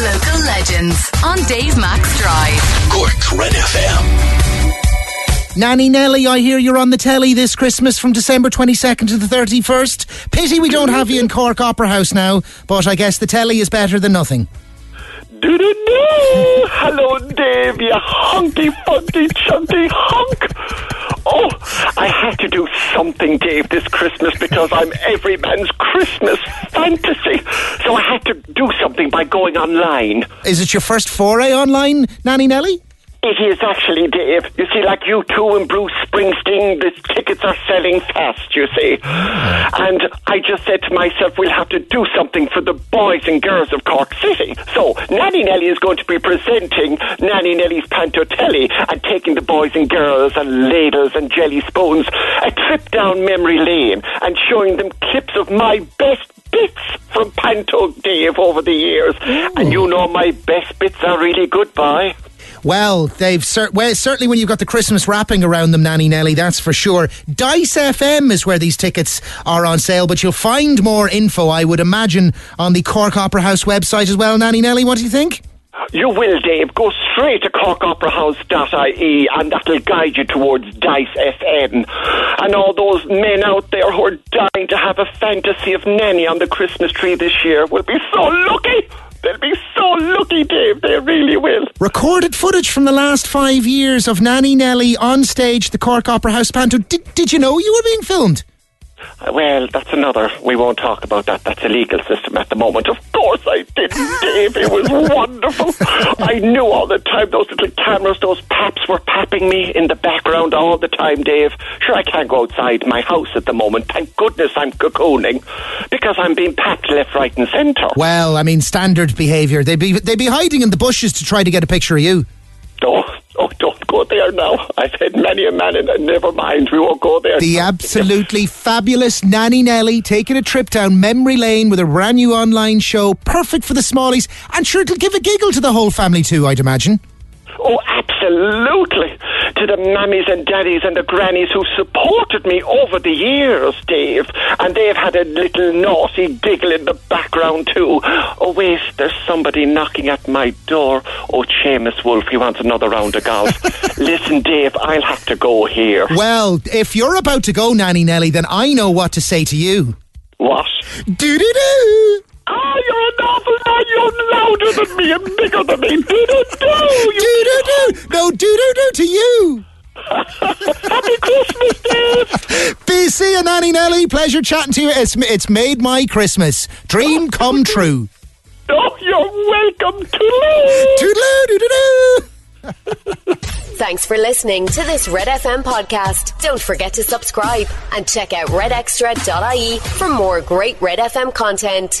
Local legends on Dave Max Drive. Cork's Red FM. Nanny Nelly, I hear you're on the telly this Christmas from December 22nd to the 31st. Pity we don't have you in Cork Opera House now, but I guess the telly is better than nothing. Do-do-do! Hello, Dave, you honky, funky, chunky honk! Oh, I had to do something, Dave, this Christmas because I'm every man's Christmas fantasy. So I had to do something by going online. Is it your first foray online, Nanny Nelly? It is actually, Dave. You see, like you two and Bruce Springsteen, the tickets are selling fast, you see. And I just said to myself, we'll have to do something for the boys and girls of Cork City. So Nanny Nelly is going to be presenting Nanny Nelly's Panto Telly and taking the boys and girls and ladles and jelly spoons a trip down memory lane and showing them clips of my best bits from Panto Dave over the years. Ooh. And you know my best bits are really good, bye. Well, they've certainly when you've got the Christmas wrapping around them, Nanny Nelly, that's for sure. Dice FM is where these tickets are on sale, but you'll find more info, I would imagine, on the Cork Opera House website as well. Nanny Nelly, what do you think? You will, Dave. Go straight to corkoperahouse.ie and that'll guide you towards Dice FM. And all those men out there who are dying to have a fantasy of Nanny on the Christmas tree this year will be so lucky. They'll be so lucky, Dave. They really will. Recorded footage from the last 5 years of Nanny Nelly on stage, the Cork Opera House Panto. Did you know you were being filmed? Well, that's another. We won't talk about that. That's a legal system at the moment. Of course I didn't, Dave. It was wonderful. I knew all the time those little cameras, those paps were papping me in the background all the time, Dave. Sure, I can't go outside my house at the moment. Thank goodness I'm cocooning because I'm being papped left, right and centre. Well, I mean, standard behaviour. They'd be hiding in the bushes to try to get a picture of you. Oh, don't go there now. I've had many a man and never mind, we won't go there. The absolutely fabulous Nanny Nelly taking a trip down memory lane with a brand new online show, perfect for the smallies, and sure it'll give a giggle to the whole family too, I'd imagine. Oh, absolutely. To the mammies and daddies and the grannies who supported me over the years, Dave. And they've had a little naughty giggle in the background too. Oh, wait, there's somebody knocking at my door. Oh, Seamus Wolf, he wants another round of golf. Listen, Dave, I'll have to go here. Well, if you're about to go, Nanny Nelly, then I know what to say to you. What? Do-do-do! Oh, you're an awful man. You're louder than me and bigger than me. Do-do-do! Do-do-do! No, do-do-do to you! Happy Christmas, Dave! BC and Nanny Nelly, pleasure chatting to you. It's made my Christmas. Dream come true. Oh, you're welcome. Toodaloo! Toodaloo, do-do-do! Thanks for listening to this Red FM podcast. Don't forget to subscribe and check out redextra.ie for more great Red FM content.